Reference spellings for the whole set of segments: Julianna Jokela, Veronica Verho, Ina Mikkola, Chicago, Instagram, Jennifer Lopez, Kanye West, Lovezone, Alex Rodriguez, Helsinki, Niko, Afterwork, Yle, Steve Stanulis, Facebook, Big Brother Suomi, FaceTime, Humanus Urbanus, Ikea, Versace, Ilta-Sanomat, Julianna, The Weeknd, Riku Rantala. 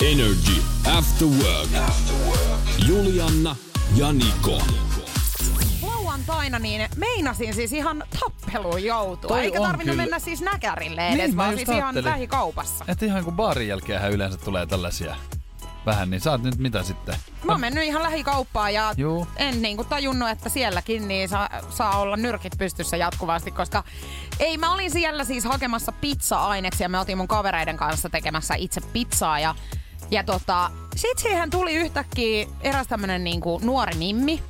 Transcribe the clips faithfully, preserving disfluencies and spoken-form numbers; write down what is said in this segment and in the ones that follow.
Energy After Work. After work. Julianna ja Niko. Lauantaina niin meinasin siis ihan tappeluun joutua. Toi Eikä tarvinnut mennä siis näkärille edes, niin, vaan siis ihan lähikaupassa. Että ihan kun baarin jälkeenhän yleensä tulee tällaisia vähän, niin saat nyt mitä sitten? Mä oon mennyt ihan lähikauppaan ja Juu. en niinku tajunnut, että sielläkin niin saa, saa olla nyrkit pystyssä jatkuvasti, koska ei, mä olin siellä siis hakemassa pizza-aineksia. Me oltiin mun kavereiden kanssa tekemässä itse pizzaa ja, ja tota, sit siihen tuli yhtäkkiä eräs tämmönen niinku nuori mimmi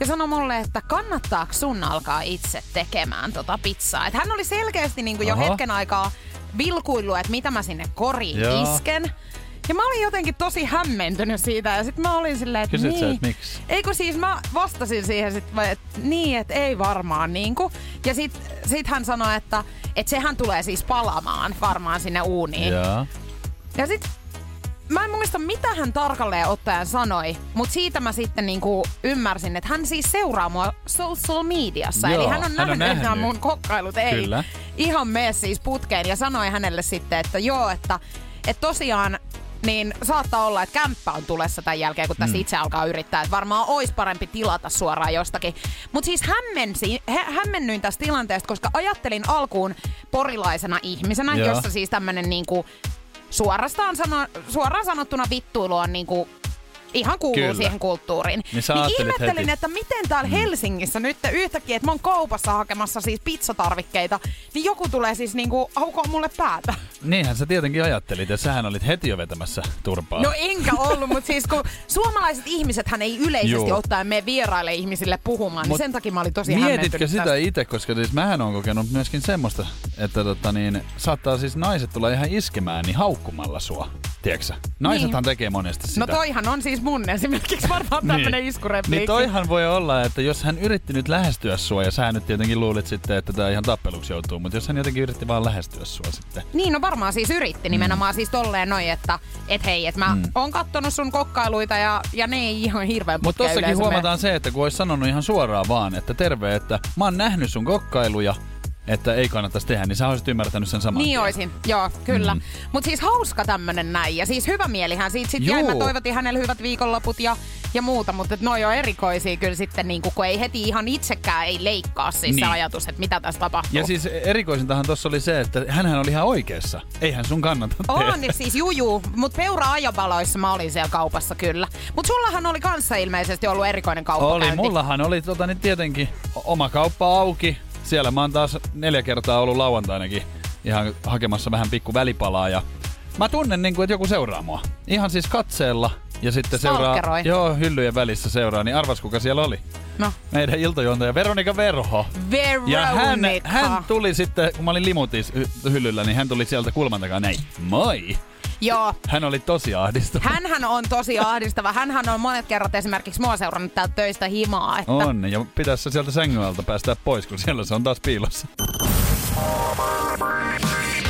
ja sanoi mulle, että kannattaako sun alkaa itse tekemään tota pizzaa. Et hän oli selkeästi niinku jo Aha. hetken aikaa vilkuillut, että mitä mä sinne koriin Joo. isken. Ja mä olin jotenkin tosi hämmentynyt siitä ja sit mä olin silleen, että Kysyt niin. Kysyt sä, miksi? Eikö siis mä vastasin siihen sit, että niin, että ei varmaan niinku. Ja sit, sit hän sanoi, että, että sehän tulee siis palamaan varmaan sinne uuniin. Jaa. Ja sit mä en muista, mitä hän tarkalleen ottaen sanoi, mutta siitä mä sitten niinku ymmärsin, että hän siis seuraa mua social mediassa. Joo, eli hän on, hän on nähnyt, että nämä mun kokkailut ei Kyllä. ihan mene siis putkeen. Ja sanoi hänelle sitten, että joo, että, että tosiaan niin saattaa olla, että kämppä on tulessa tämän jälkeen, kun tässä mm. itse alkaa yrittää. Että varmaan olisi parempi tilata suoraan jostakin. Mutta siis hämmensi, hä- hämmennyin tästä tilanteesta, koska ajattelin alkuun porilaisena ihmisenä, Joo. jossa siis tämmönen niinku suorastaan sano, suoraan sanottuna vittuilu on niinku ihan kuuluu Kyllä. siihen kulttuuriin. Niin, niin ihmettelin, heti. Että miten täällä Helsingissä mm. nyt yhtäkkiä, että mä oon kaupassa hakemassa siis pizzatarvikkeita, niin joku tulee siis niinku aukoa mulle päätä. Niinhän sä tietenkin ajattelit, ja sähän olit heti jo vetämässä turpaa. No enkä ollut, mutta siis kun suomalaiset ihmisethän ei yleisesti ottaen mene vieraille ihmisille puhumaan, mut niin sen takia mä olin tosi hämmentynyt. Mietitkö sitä itse, koska siis mähän oon kokenut myöskin semmoista, että tota niin, saattaa siis naiset tulla ihan iskemään niin haukkumalla sua. Tiedätkö? Naisethan niin. tekee monesti sitä. No toihan on siis mun esimerkiksi varmaan tämmönen niin. iskurepliikki. Niin toihan voi olla, että jos hän yritti nyt lähestyä sua, ja sä nyt tietenkin luulit sitten, että tää ihan tappeluksi joutuu, mutta jos hän jotenkin yritti vaan lähestyä sua sitten. Niin, no varmaan siis yritti nimenomaan mm. siis tolleen noin, että et hei, että mä mm. oon kattonut sun kokkailuita ja, ja ne ei ihan hirveän putkea yleensä. Mutta tossakin huomataan se, että kun ois sanonut ihan suoraan vaan, että terve, että mä oon nähnyt sun kokkailuja, että ei kannattaisi tehdä, niin sä olisit ymmärtänyt sen saman. Niin tien. Oisin, joo, kyllä. Mm. Mut siis hauska tämmönen näin, ja siis hyvä mielihän siitä sit jäi. Mä toivotin hänelle hyvät viikonloput ja, ja muuta, mutta noi on erikoisia kyllä sitten, niin kun ei heti ihan itsekään ei leikkaa siis niin. se ajatus, että mitä tässä tapahtuu. Ja siis erikoisintahan tossa oli se, että hänhän oli ihan oikeassa. Eihän sun kannata tehdä. On, siis juju, mut peura-ajopaloissa mä olin siellä kaupassa kyllä. Mut sullahan oli kanssa ilmeisesti ollut erikoinen kauppakäynti. Oli, mullahan oli tota, niin tietenkin oma kauppa auki. Siellä mä oon taas neljä kertaa ollut lauantainakin ihan hakemassa vähän pikku välipalaa ja mä tunnen niinku, että joku seuraa mua. Ihan siis katseella ja sitten Stalkeroi. seuraa, joo, hyllyjen välissä seuraa, niin arvas kuka siellä oli. No. Meidän iltajuontaja Veronica Verho. Veronica. Ja hän, hän tuli sitten, kun mä olin limutis hyllyllä, niin hän tuli sieltä kulman takaa näin, moi! Joo. Hän oli tosi ahdistava. Hänhän on tosi ahdistava. Hänhän on monet kerrat esimerkiksi mua seurannut täältä töistä himaa. Että on, ja pitäisi se sieltä sängyltä päästä pois, kun siellä se on taas piilossa.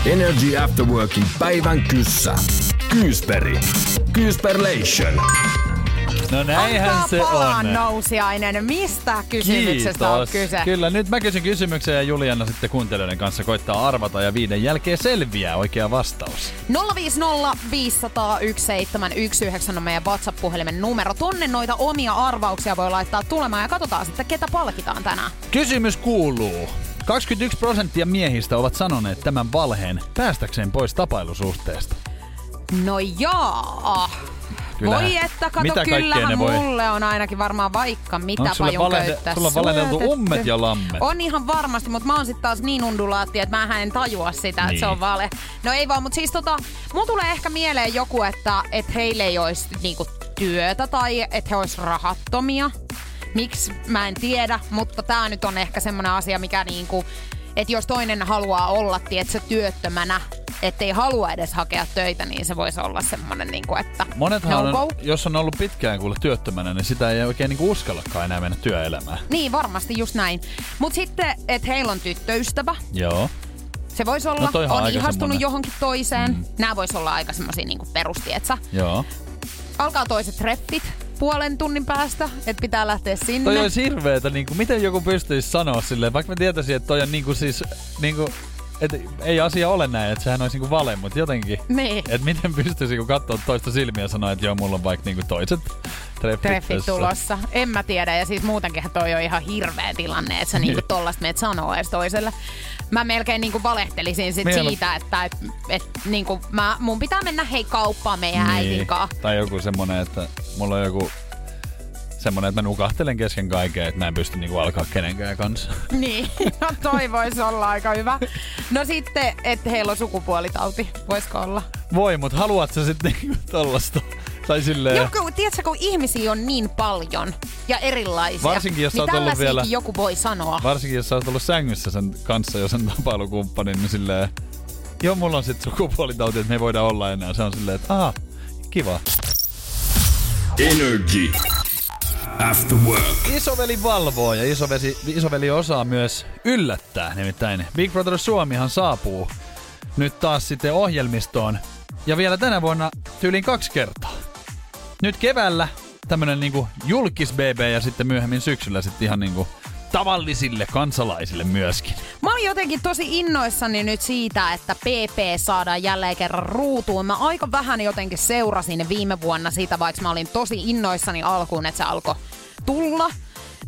Energy After Working päivän kyssä. Kyysperi. Kyysperlation. No näinhän Antaa se on. Nousiainen. Mistä kysymyksestä Kiitos. on kyse? Kyllä, nyt mä kysyn kysymyksen ja Juliana sitten kuuntelijoiden kanssa koittaa arvata ja viiden jälkeen selviää oikea vastaus. nolla viisi nolla viisi nolla yksi seitsemän yksi yhdeksän on meidän WhatsApp-puhelimen numero. Tonne noita omia arvauksia voi laittaa tulemaan ja katsotaan sitten, ketä palkitaan tänään. Kysymys kuuluu. kaksikymmentäyksi prosenttia miehistä ovat sanoneet tämän valheen päästäkseen pois tapailusuhteesta. No jaa. Kyllähän. Voi että, kato, mitä kyllähän mulle voi on ainakin varmaan vaikka mitä no, pajun vale- köyttää. Sulla on valenneltu ummet ja lammet. On ihan varmasti, mutta mä oon sit taas niin undulaatti, että mä en tajua sitä, niin. että se on vale. No ei vaan, mutta siis tota, mun tulee ehkä mieleen joku, että et heille ei olisi niinku työtä tai että he olis rahattomia. Miksi? Mä en tiedä, mutta tää nyt on ehkä semmonen asia, mikä niinku, että jos toinen haluaa olla, tietsä, työttömänä, ettei halua edes hakea töitä, niin se voisi olla semmoinen, niin kuin, että monethan no on, jos on ollut pitkään kuule työttömänä, niin sitä ei oikein niin kuin uskallakaan enää mennä työelämään. Niin, varmasti just näin. Mut sitten, että heillä on tyttöystävä. Joo. Se voisi olla, no on ihastunut semmoinen johonkin toiseen. Mm. Nämä vois olla aika semmosia niin kuin perustietsä. Joo. Alkaa toiset treffit puolen tunnin päästä, että pitää lähteä sinne. Toi olisi hirveetä, niin kuin, miten joku pystyisi sanoa silleen, vaikka mä tietäisin, että toi on niin kuin siis, niin kuin, että ei asia ole näin, että sehän olisi niin kuin vale, mutta jotenkin, niin, että miten pystyisi kun katsoa toista silmiä ja sanoa, että joo, mulla on vaikka niin kuin toiset treffit, treffit tulossa. En mä tiedä, ja siis muutenkinhan toi on ihan hirveä tilanne, että sä niin kuin tollasta meet sanoo edes toiselle. Mä melkein niinku valehtelisin sit Miel... siitä, että et, et, niinku mä, mun pitää mennä hei kauppaan meidän niin äitinkaan. Tai joku semmonen, että mulla on joku semmonen, että mä nukahtelen kesken kaikkea, että mä en pysty niinku alkaa kenenkään kanssa. Niin, no toi vois olla aika hyvä. No sitten, että heillä on sukupuolitauti, voisko olla? Voi, mut haluat sä sit niinku tollasta? Tai silleen... Joku, tiedätkö, kun ihmisiä on niin paljon ja erilaisia, varsinkin, jos niin tällaisiakin vielä, joku voi sanoa. Varsinkin, jos sä oot ollut sängyssä sen kanssa ja sen tapailukumppanin, niin silleen... Joo, mulla on sit sukupuolitauti, että me ei voida olla enää. Se on silleen, että aha, kiva. Energy After Work. Isoveli valvoo ja isovesi, isoveli osaa myös yllättää. Nimittäin Big Brother Suomihan saapuu nyt taas sitten ohjelmistoon. Ja vielä tänä vuonna tyyliin kaksi kertaa. Nyt keväällä tämmönen niinku julkis B B ja sitten myöhemmin syksyllä sitten ihan niinku tavallisille kansalaisille myöskin. Mä oon jotenkin tosi innoissani nyt siitä, että P P saadaan jälleen kerran ruutuun. Mä aika vähän jotenkin seurasin viime vuonna siitä, vaikka mä olin tosi innoissani alkuun, että se alkoi tulla.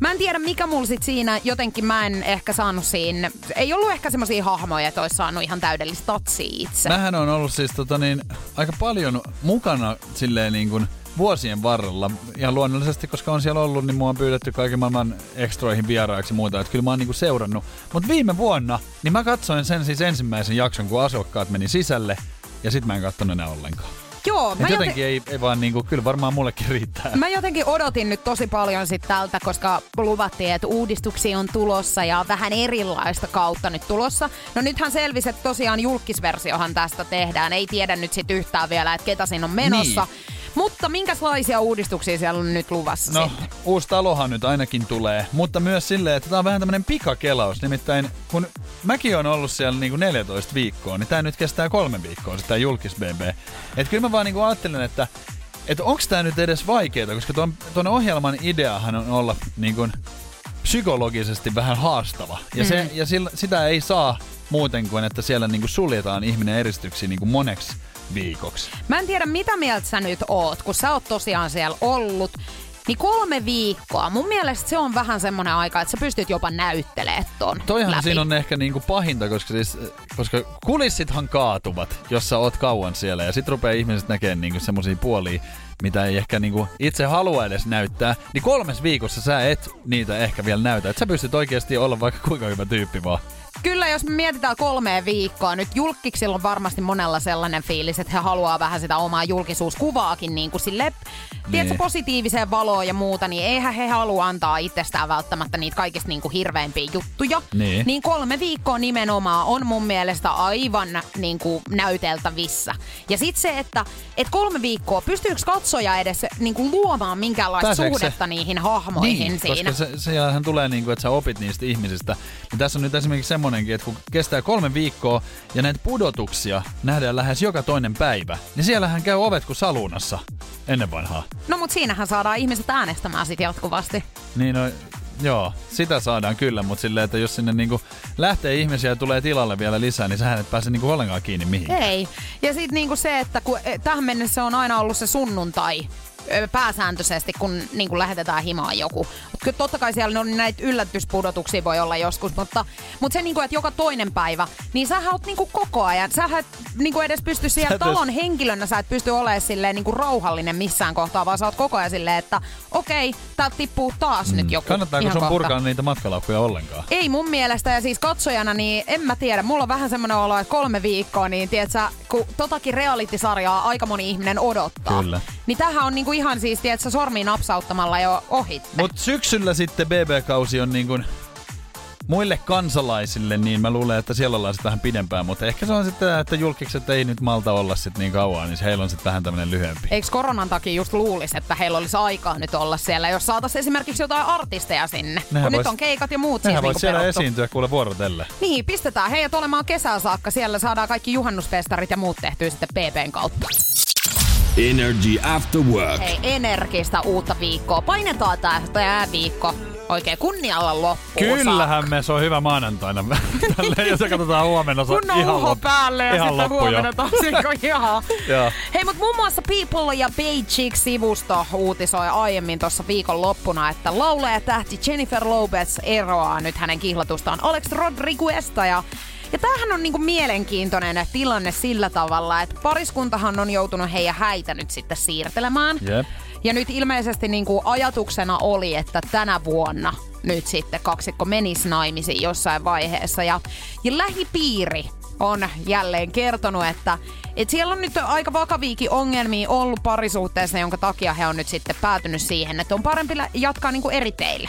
Mä en tiedä, mikä mulla sit siinä, jotenkin mä en ehkä saanut siinä, ei ollut ehkä semmosia hahmoja, että ois saanut ihan täydellistä tatsia itse. Mähän on ollut siis tota niin, aika paljon mukana silleen niin kuin vuosien varrella, ja luonnollisesti, koska on siellä ollut, niin mua on pyydetty kaiken maailman ekstroihin vieraaksi ja muuta, että kyllä mä oon niinku seurannut. Mut viime vuonna, niin mä katsoin sen siis ensimmäisen jakson, kun asukkaat meni sisälle, ja sit mä en kattonut enää ollenkaan. Joo, mä jotenkin joten... ei, ei vaan niinku, kyllä varmaan mullekin riittää. Mä jotenkin odotin nyt tosi paljon sit tältä, koska luvattiin, että uudistuksia on tulossa ja vähän erilaista kautta nyt tulossa. No nythän selvisi, että tosiaan julkisversiohan tästä tehdään. Ei tiedä nyt sit yhtään vielä, että ketä siinä on menossa. Niin. Mutta minkälaisia uudistuksia siellä on nyt luvassa? No, sitten? Uusi talohan nyt ainakin tulee, mutta myös silleen, että tää on vähän tämmönen pikakelaus. Nimittäin, kun mäkin on ollut siellä niinku neljätoista viikkoa, niin tää nyt kestää kolme viikkoa, se tää julkis B B. Et kyllä mä vaan niinku ajattelin, että et onks tää nyt edes vaikeeta, koska ton, ton ohjelman ideahan on olla niinku psykologisesti vähän haastava. Ja, mm. se, ja sillä, sitä ei saa muuten kuin, että siellä niinku suljetaan ihminen eristyksiin niinku moneksi viikoksi. Mä en tiedä, mitä mieltä sä nyt oot, kun sä oot tosiaan siellä ollut, niin kolme viikkoa. Mun mielestä se on vähän semmoinen aika, että sä pystyt jopa näyttelemään ton Toihan läpi. Siinä on ehkä niinku pahinta, koska, siis, koska kulissithan kaatuvat, jos sä oot kauan siellä, ja sit rupeaa ihmiset näkemään niinku semmosia puolia, mitä ei ehkä niinku itse halua edes näyttää, niin kolmes viikossa sä et niitä ehkä vielä näytä. Et sä pystyt oikeesti olla vaikka kuinka hyvä tyyppi vaan. Kyllä, jos me mietitään kolmea viikkoa, nyt julkkiksilla on varmasti monella sellainen fiilis, että he haluaa vähän sitä omaa julkisuuskuvaakin niin kuin sille, niin, tiedätkö, positiiviseen valoon ja muuta, niin eihän he halua antaa itsestään välttämättä niitä kaikista niin kuin hirveämpiä juttuja. Niin. Niin kolme viikkoa nimenomaan on mun mielestä aivan niin kuin näyteltävissä. Ja sit se, että et kolme viikkoa, pystyykö katsoja edes niin kuin luomaan minkäänlaista Pääseekö suhdetta se? niihin hahmoihin niin, siinä? Koska se, sehän tulee niin kuin, että sä opit niistä ihmisistä. Ja tässä on nyt esimerkiksi semmoinen, että kun kestää kolme viikkoa ja näitä pudotuksia nähdään lähes joka toinen päivä, niin siellähän käy ovet kuin saluunassa ennen vanhaa. No mut siinähän saadaan ihmiset äänestämään sit jatkuvasti. Niin no, joo, sitä saadaan kyllä, mutta silleen, että jos sinne niinku lähtee ihmisiä ja tulee tilalle vielä lisää, niin sähän et pääse niinku ollenkaan kiinni mihinkään. Ei, ja sit niinku se, että kun tähän mennessä on aina ollut se sunnuntai pääsääntöisesti, kun niin kuin lähetetään himaan joku. Kyllä totta kai siellä on näitä yllätyspudotuksia voi olla joskus, mutta, mutta se, niin kuin, että joka toinen päivä, niin sähän oot niin kuin koko ajan. Sähän et niin kuin edes pysty siellä talon edes... henkilönä, sä et pysty olemaan silleen, niin kuin rauhallinen missään kohtaa, vaan sä oot koko ajan silleen, että okei, tää tippuu taas mm. nyt joku. Kannattaako sun purkaa niitä matkalaukkuja ollenkaan? Ei mun mielestä, ja siis katsojana, niin en mä tiedä. Mulla on vähän semmoinen olo, että kolme viikkoa, niin tiedätkö, kun totakin realittisarjaa aika moni ihminen odottaa. Kyllä. Niin tämähän on niinku ihan siis, tiedätkö, sormiin napsauttamalla jo ohitte. Mut syksyllä sitten B B-kausi on niinkun muille kansalaisille, niin mä luulen, että siellä ollaan sitten vähän pidempään, mutta ehkä se on sitten, että julkikset ei nyt malta olla sitten niin kauan, niin heillä on sitten vähän tämmöinen lyhyempi. Eikö koronan takia just luulisi, että heillä olisi aikaa nyt olla siellä, jos saataisiin esimerkiksi jotain artisteja sinne, nehän kun vois, nyt on keikat ja muut siinä niinku siellä peruttu. Esiintyä kuule vuorotelle. Niin, pistetään heidät olemaan kesään saakka, siellä saadaan kaikki juhannusfestarit ja muut tehtyä sitten P P:n kautta. Energy After Work. Hei, energistä uutta viikkoa. Painetaan tää, tää viikko oikein kunnialla loppuun. Kyllähän me, se on hyvä maanantaina. Tälleen, jos se katsotaan huomenna, se on ihan loppu. Kun on uho päälle ja sitten huomenna taas ihan. Hei, mut muun muassa People ja Paycheck-sivusto uutisoi aiemmin tuossa viikon loppuna, että laulajatähti Jennifer Lopez eroaa nyt hänen kihlatustaan Alex Rodriguezta ja Ja tämähän on niinku mielenkiintoinen tilanne sillä tavalla, että pariskuntahan on joutunut heidän häitä nyt sitten siirtelemään. Yep. Ja nyt ilmeisesti niinku ajatuksena oli, että tänä vuonna nyt sitten kaksikko menisi naimisiin jossain vaiheessa. Ja, ja lähipiiri on jälleen kertonut, että et siellä on nyt aika vakaviakin ongelmia ollut parisuhteessa, jonka takia he on nyt sitten päätynyt siihen, että on parempi jatkaa niinku eri teille.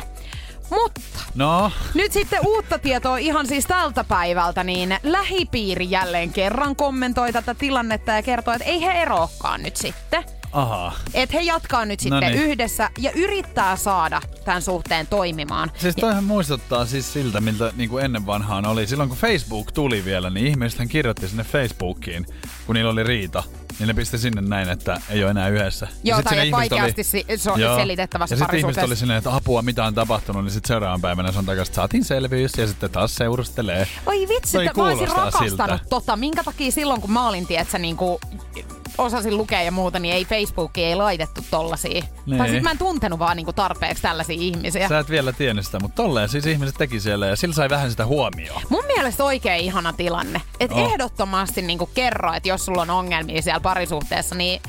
Mutta no. Nyt sitten uutta tietoa ihan siis tältä päivältä, niin lähipiiri jälleen kerran kommentoi tätä tilannetta ja kertoo, että ei he eroakaan nyt sitten. Aha. Että he jatkaa nyt sitten Noniin. yhdessä ja yrittää saada tämän suhteen toimimaan. Siis toihan muistuttaa siis siltä, miltä niin kuin ennen vanhaan oli. Silloin kun Facebook tuli vielä, niin ihmisethän kirjoitti sinne Facebookiin, kun niillä oli riita. Niin ne pisti sinne näin, että ei ole enää yhdessä. Joo, ja tai vaikeasti oli... se on selitettävässä parisuhteessa. Ja sitten ihmiset oli sinne, että apua, mitä on tapahtunut, niin sitten seuraavan päivänä se on takaisin, että saatiin selvyys ja sitten taas seurustelee. Oi vitsi, että mä olisin rakastanut siltä. Tota. Minkä takia silloin, kun mä olin, tietsä, niin kuin osasin lukea ja muuta, niin ei Facebookiin ei laitettu tollasia. Niin. Tai sit mä en tuntenut vaan niinku tarpeeksi tällaisia ihmisiä. Sä et vielä tiennyt sitä, mutta tolleen siis ihmiset teki siellä ja sillä sai vähän sitä huomioon. Mun mielestä oikein ihana tilanne. Että oh. ehdottomasti niinku kerro, että jos sulla on ongelmia siellä parisuhteessa, niin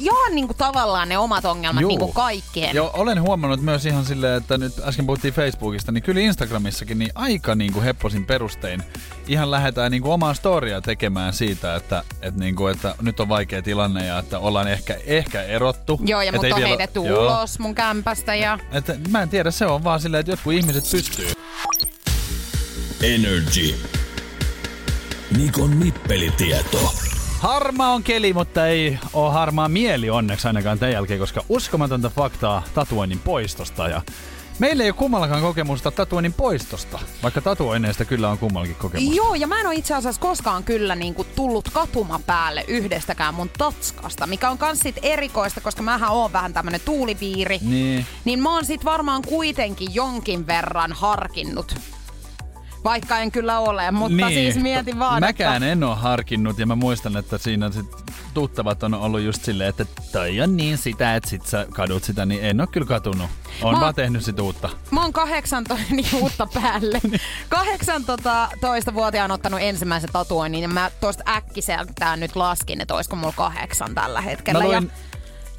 jaa niinku tavallaan ne omat ongelmat Juu. niinku kaikkien. Joo, olen huomannut myös ihan silleen, että nyt äsken puhuttiin Facebookista, niin kyllä Instagramissakin niin aika niinku hepposin perustein ihan lähdetään niinku omaa storiaa tekemään siitä, että, et niinku, että nyt on vaikea tilanne ja että ollaan ehkä, ehkä erottu. Joo, ja mut on vielä... heitetty ulos mun kämpästä. Ja... Et, et, mä en tiedä, se on vaan silleen, että jotkut ihmiset pystyy. Energy. Nikon nippelitieto. Harmaa on keli, mutta ei ole harmaa mieli onneksi ainakaan tämän jälkeen, koska uskomatonta faktaa tatuoinnin poistosta. Ja meillä ei ole kummallakaan kokemusta tatuoinnin poistosta, vaikka tatuoinneista kyllä on kummallakin kokemusta. Joo, ja mä en ole itse asiassa koskaan kyllä niinku tullut katuma päälle yhdestäkään mun tatskasta, mikä on kans sit erikoista, koska mähän oon vähän tämmönen tuuliviiri. Niin. Niin mä oon sit varmaan kuitenkin jonkin verran harkinnut. Vaikka en kyllä ole, mutta niin. siis mietin vaan, Mäkään että... en ole harkinnut ja mä muistan, että siinä sit tuttavat on ollut just silleen, että toi on niin sitä, että sit sä kadut sitä, niin en ole kyllä katunut. Oon mä... vaan tehnyt sit uutta. Mä oon kahdeksantoista niin uutta päälle. kahdeksantoistavuotiaana ottanut ensimmäisen tatuoinnin ja mä tosta äkkiseltään nyt laskin, että oisko mulla kahdeksan tällä hetkellä. Mä luin... ja...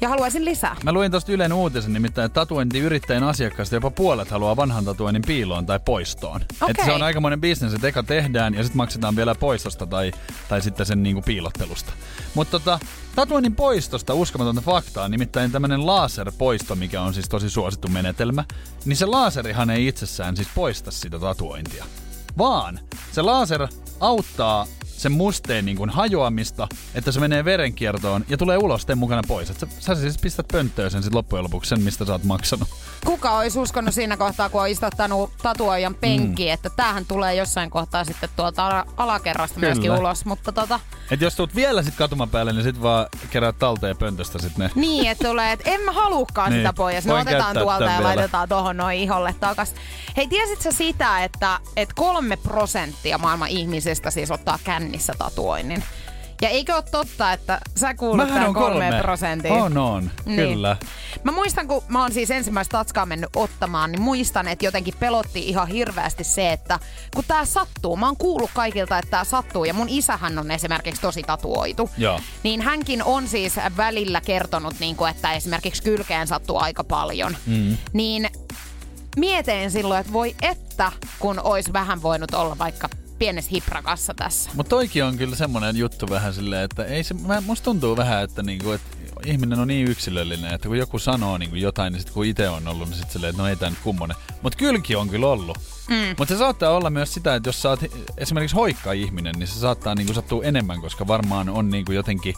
Ja haluaisin lisää. Mä luin tosta Ylen uutisen, nimittäin tatuointiyrittäjän asiakkaista jopa puolet haluaa vanhan tatuoinnin piiloon tai poistoon. Okay. Että se on aikamoinen bisnes, että eka tehdään ja sitten maksetaan vielä poistosta tai, tai sitten sen niinku piilottelusta. Mutta tota, tatuoinnin poistosta uskomatonta faktaa, nimittäin tämmönen laserpoisto, mikä on siis tosi suosittu menetelmä, niin se laaserihan ei itsessään siis poista sitä tatuointia. Vaan se laser auttaa sen musteen niin kuin hajoamista, että se menee verenkiertoon ja tulee ulosteen mukana pois. Et sä, sä siis pistät pönttöön sen sit loppujen lopuksi sen, mistä sä oot maksanut. Kuka olisi uskonut siinä kohtaa, kun on istattanut tatuoijan penkkiin, mm. että tämähän tulee jossain kohtaa sitten tuolta alakerrasta Kyllä. myöskin ulos. Mutta tota... Et jos tuut vielä sit katuman päälle, niin sit vaan keräät talteen pöntöstä sit ne. Niin, että tulee, että en mä haluukaan niin. sitä pois. Me Voin otetaan tuolta ja vielä. laitetaan tohon noin iholle takas. Hei, tiesit sä sitä, että et kolme prosenttia maailman ihmisistä siis ottaa kännä niissä tatuoinnin. Ja eikö ole totta, että sä kuulut tämän kolmeen prosenttiin? On, on. Niin. Kyllä. Mä muistan, kun mä oon siis ensimmäistä tatskaa mennyt ottamaan, niin muistan, että jotenkin pelotti ihan hirveästi se, että kun tää sattuu, mä oon kuullut kaikilta, että tää sattuu, ja mun isähän on esimerkiksi tosi tatuoitu. Joo. Niin hänkin on siis välillä kertonut, niin kun, että esimerkiksi kylkeen sattuu aika paljon. Mm. Niin mietin silloin, että voi että, kun ois vähän voinut olla vaikka pienessä hiprakassa tässä. Mutta toikin on kyllä semmoinen juttu vähän silleen, että ei se, musta tuntuu vähän, että niinku, et ihminen on niin yksilöllinen, että kun joku sanoo niin kuin jotain, niin sitten kun itse on ollut, niin sitten silleen, että no ei tämä nyt kummonen. Mutta kylki on kyllä ollut. Mm. Mutta se saattaa olla myös sitä, että jos sä oot esimerkiksi hoikka ihminen, niin se saattaa niin kuin sattua enemmän, koska varmaan on niin kuin jotenkin,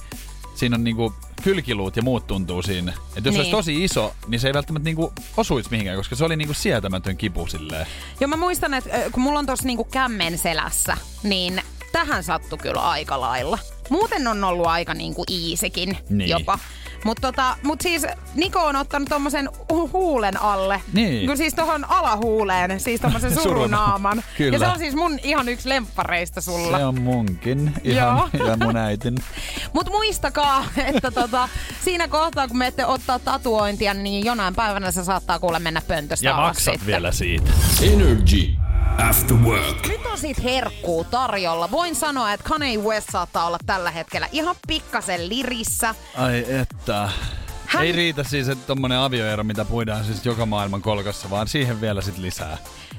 siinä on niin kuin kylkiluut ja muut tuntuu siinä. Että jos niin. Se olisi tosi iso, niin se ei välttämättä niinku osuisi mihinkään, koska se oli niinku sietämätön kipu silleen. Joo, mä muistan, että kun mulla on tossa niinku kämmen selässä, niin tähän sattui kyllä aika lailla. Muuten on ollut aika niinku iisikin niin. jopa. Mutta tota, mut siis Niko on ottanut tommosen huulen alle. Niin. Kyllä siis tohon alahuuleen, siis tommosen surunaaman. Kyllä. Ja se on siis mun ihan yksi lemppareista sulla. Se on munkin. Ihan, ihan mun äitin. Mut muistakaa, että tota, siinä kohtaa kun me ette ottaa tatuointia, niin jonain päivänä se saattaa kuule mennä pöntöstä alas. Ja maksat sitten vielä siitä. Energy. After work. Nyt on sit herkkuu tarjolla. Voin sanoa, että Kanye West saattaa olla tällä hetkellä ihan pikkasen lirissä. Ai että. Hän... Ei riitä siis, että tommonen avioero, mitä puidaan siis joka maailman kolkassa, vaan siihen vielä sit lisää.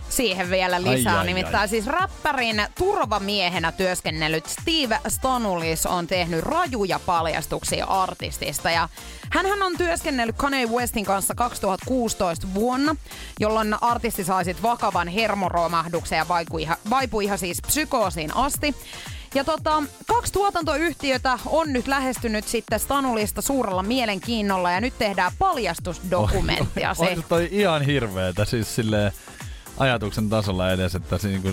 Siihen vielä lisää. Ai, ai, Nimittäin ai. siis räppärin turvamiehenä työskennellyt Steve Stanulis on tehnyt rajuja paljastuksia artistista. Ja hänhän on työskennellyt Kanye Westin kanssa kaksituhattakuusitoista vuonna, jolloin artisti sai sit vakavan hermoromahduksen ja vaipui ihan, vaipui ihan siis psykoosiin asti. Ja tota, kaksi tuotantoyhtiötä on nyt lähestynyt sitten Stanulista suurella mielenkiinnolla ja nyt tehdään paljastusdokumenttia. Oh, on toi ihan hirveetä siis silleen ajatuksen tasolla edes, että, niinku,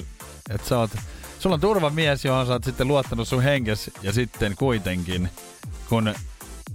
että sä oot, sulla on turvamies, johon sä oot sitten luottanut sun henkes ja sitten kuitenkin, kun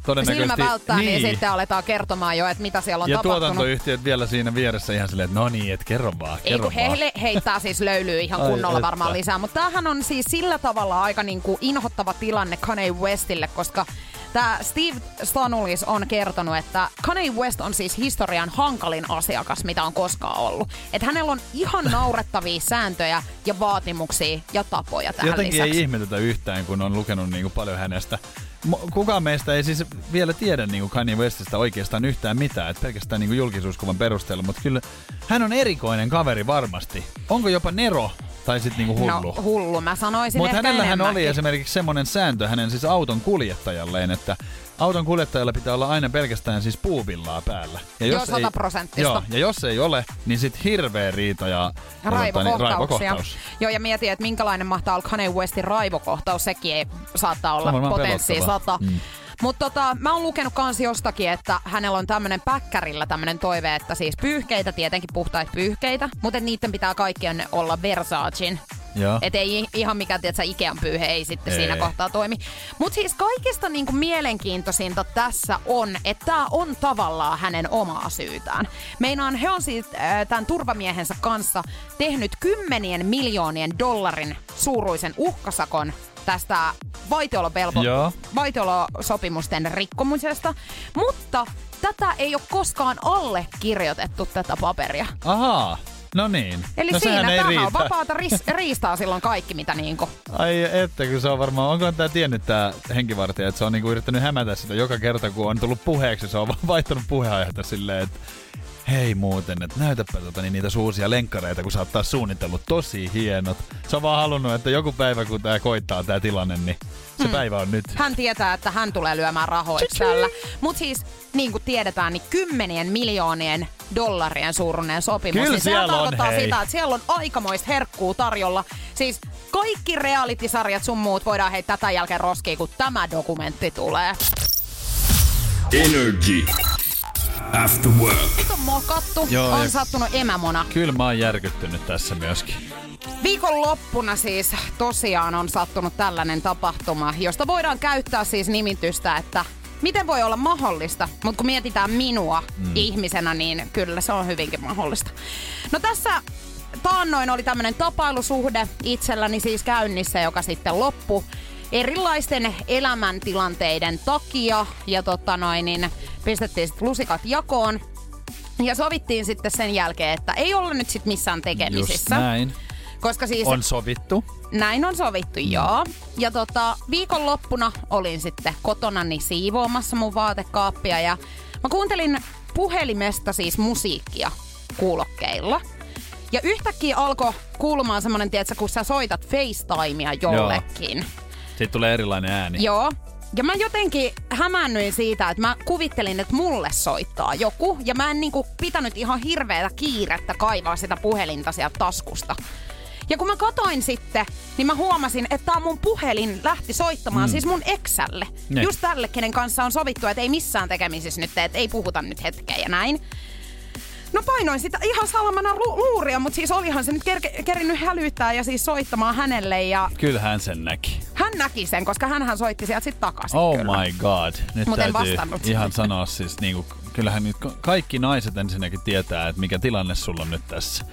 todennäköisesti... Silmä välttää, niin, niin sitten aletaan kertomaan jo, että mitä siellä on ja tapahtunut. Ja tuotantoyhtiöt vielä siinä vieressä ihan silleen, että no niin, että kerro vaan, kerro Ei, vaan. He heittää siis löylyä ihan kunnolla Ai, varmaan lisää, mutta tämähän on siis sillä tavalla aika niinku inhottava tilanne Kanye Westille, koska tämä Steve Stanulis on kertonut, että Kanye West on siis historian hankalin asiakas, mitä on koskaan ollut. Että hänellä on ihan naurettavia sääntöjä ja vaatimuksia ja tapoja tähän Jotenkin lisäksi. Jotenkin ei ihmetetä yhtään, kun on lukenut niinku paljon hänestä. Kukaan meistä ei siis vielä tiedä niinku Kanye Westistä oikeastaan yhtään mitään, että pelkästään niinku julkisuuskuvan perusteella, mutta kyllä hän on erikoinen kaveri varmasti. Onko jopa nero? Tai sitten niinku hullu. No hullu, mä sanoisin Mut ehkä hänellähän enemmänkin. oli esimerkiksi semmoinen sääntö hänen siis auton kuljettajalleen, että auton kuljettajalla pitää olla aina pelkästään siis puuvillaa päällä. Ja jos joo, sata prosenttista. Joo, ja jos ei ole, niin sit hirveä riita ja raivokohtaus. Joo, ja mieti, että minkälainen mahtaa olla Kanye Westin raivokohtaus, sekin ei saattaa olla potenssia sata. Mm. Mutta tota, mä oon lukenut kansi jostakin, että hänellä on tämmönen päkkärillä tämmönen toive, että siis pyyhkeitä, tietenkin puhtaita pyyhkeitä, mutta niiden pitää kaikkien olla Versacen. Että ei ihan mikään, tiedätkö, Ikean pyyhe ei sitten ei. siinä kohtaa toimi. Mutta siis kaikista niinku mielenkiintoisinta tässä on, että tämä on tavallaan hänen omaa syytään. Meinaan he on siis äh, tämän turvamiehensä kanssa tehnyt kymmenien miljoonien dollarin suuruisen uhkasakon tästä vaitiolovelvo- vaitiolosopimusten rikkomisesta, mutta tätä ei ole koskaan allekirjoitettu tätä paperia. Ahaa, no niin. Eli no siinä tämä on vapaata ris- riistaa silloin kaikki, mitä niinku. Ai että, kun se on varmaan, onko tämä tiennyt tämä henkivartija, että se on niinku yrittänyt hämätä sitä joka kerta, kun on tullut puheeksi, se on vaihtanut puheenaiheita silleen, että hei muuten, että näytäpä tota, niin niitä suusia lenkkareita, kun sä oot taas suunnitellut tosi hienot. Sä oon vaan halunnut, että joku päivä, kun tää koittaa tää tilanne, niin se hmm. päivä on nyt. Hän tietää, että hän tulee lyömään rahoiksi tällä. Mut siis, niin kuin tiedetään, niin kymmenien miljoonien dollarien suuruinen sopimus. Kyllä niin siellä on, tarkoittaa hei. sitä, että siellä on aikamoista herkkuu tarjolla. Siis kaikki reality-sarjat sun muut voidaan heittää tämän jälkeen roskiin, kun tämä dokumentti tulee. Energy. After work. Nyt on mokattu, Joo, on ja... sattunut emämona. Kyllä mä oon järkyttynyt tässä myöskin. Viikonloppuna siis tosiaan on sattunut tällainen tapahtuma, josta voidaan käyttää siis nimitystä, että miten voi olla mahdollista. Mutta kun mietitään minua mm. ihmisenä, niin kyllä se on hyvinkin mahdollista. No tässä taannoin oli tämmönen tapailusuhde itselläni siis käynnissä, joka sitten loppui erilaisten elämäntilanteiden takia ja tota noin, niin pistettiin sitten lusikat jakoon ja sovittiin sitten sen jälkeen, että ei olla nyt sitten missään tekemisissä. Just näin. Koska siis on sovittu. Näin on sovittu, mm. joo. Ja tota, viikonloppuna olin sitten kotonani siivoamassa mun vaatekaappia ja mä kuuntelin puhelimesta siis musiikkia kuulokkeilla. Ja yhtäkkiä alkoi kuulumaan semmonen, tiedätkö, kun sä soitat FaceTimea jollekin. Joo. Siitä tulee erilainen ääni. Joo. Ja mä jotenkin hämännyin siitä, että mä kuvittelin, että mulle soittaa joku. Ja mä en niinku pitänyt ihan hirveätä kiirettä kaivaa sitä puhelinta sieltä taskusta. Ja kun mä katoin sitten, niin mä huomasin, että tää mun puhelin lähti soittamaan mm. siis mun eksälle. Ne. Just tälle, kenen kanssa on sovittu, että ei missään tekemisissä nyt, että ei puhuta nyt hetkeä ja näin. No painoin sitä ihan salamana lu- luuria, mutta siis olihan se nyt ker- kerinnyt hälyttää ja siis soittamaan hänelle. Ja kyllähän sen näki. Hän näki sen, koska hänhän soitti sieltä sitten takaisin. Oh kyllä. My god. Nyt mut täytyy vastannut. Ihan sanoa siis, niinku, kyllähän nyt kaikki naiset ensinnäkin tietää, että mikä tilanne sulla on nyt tässä.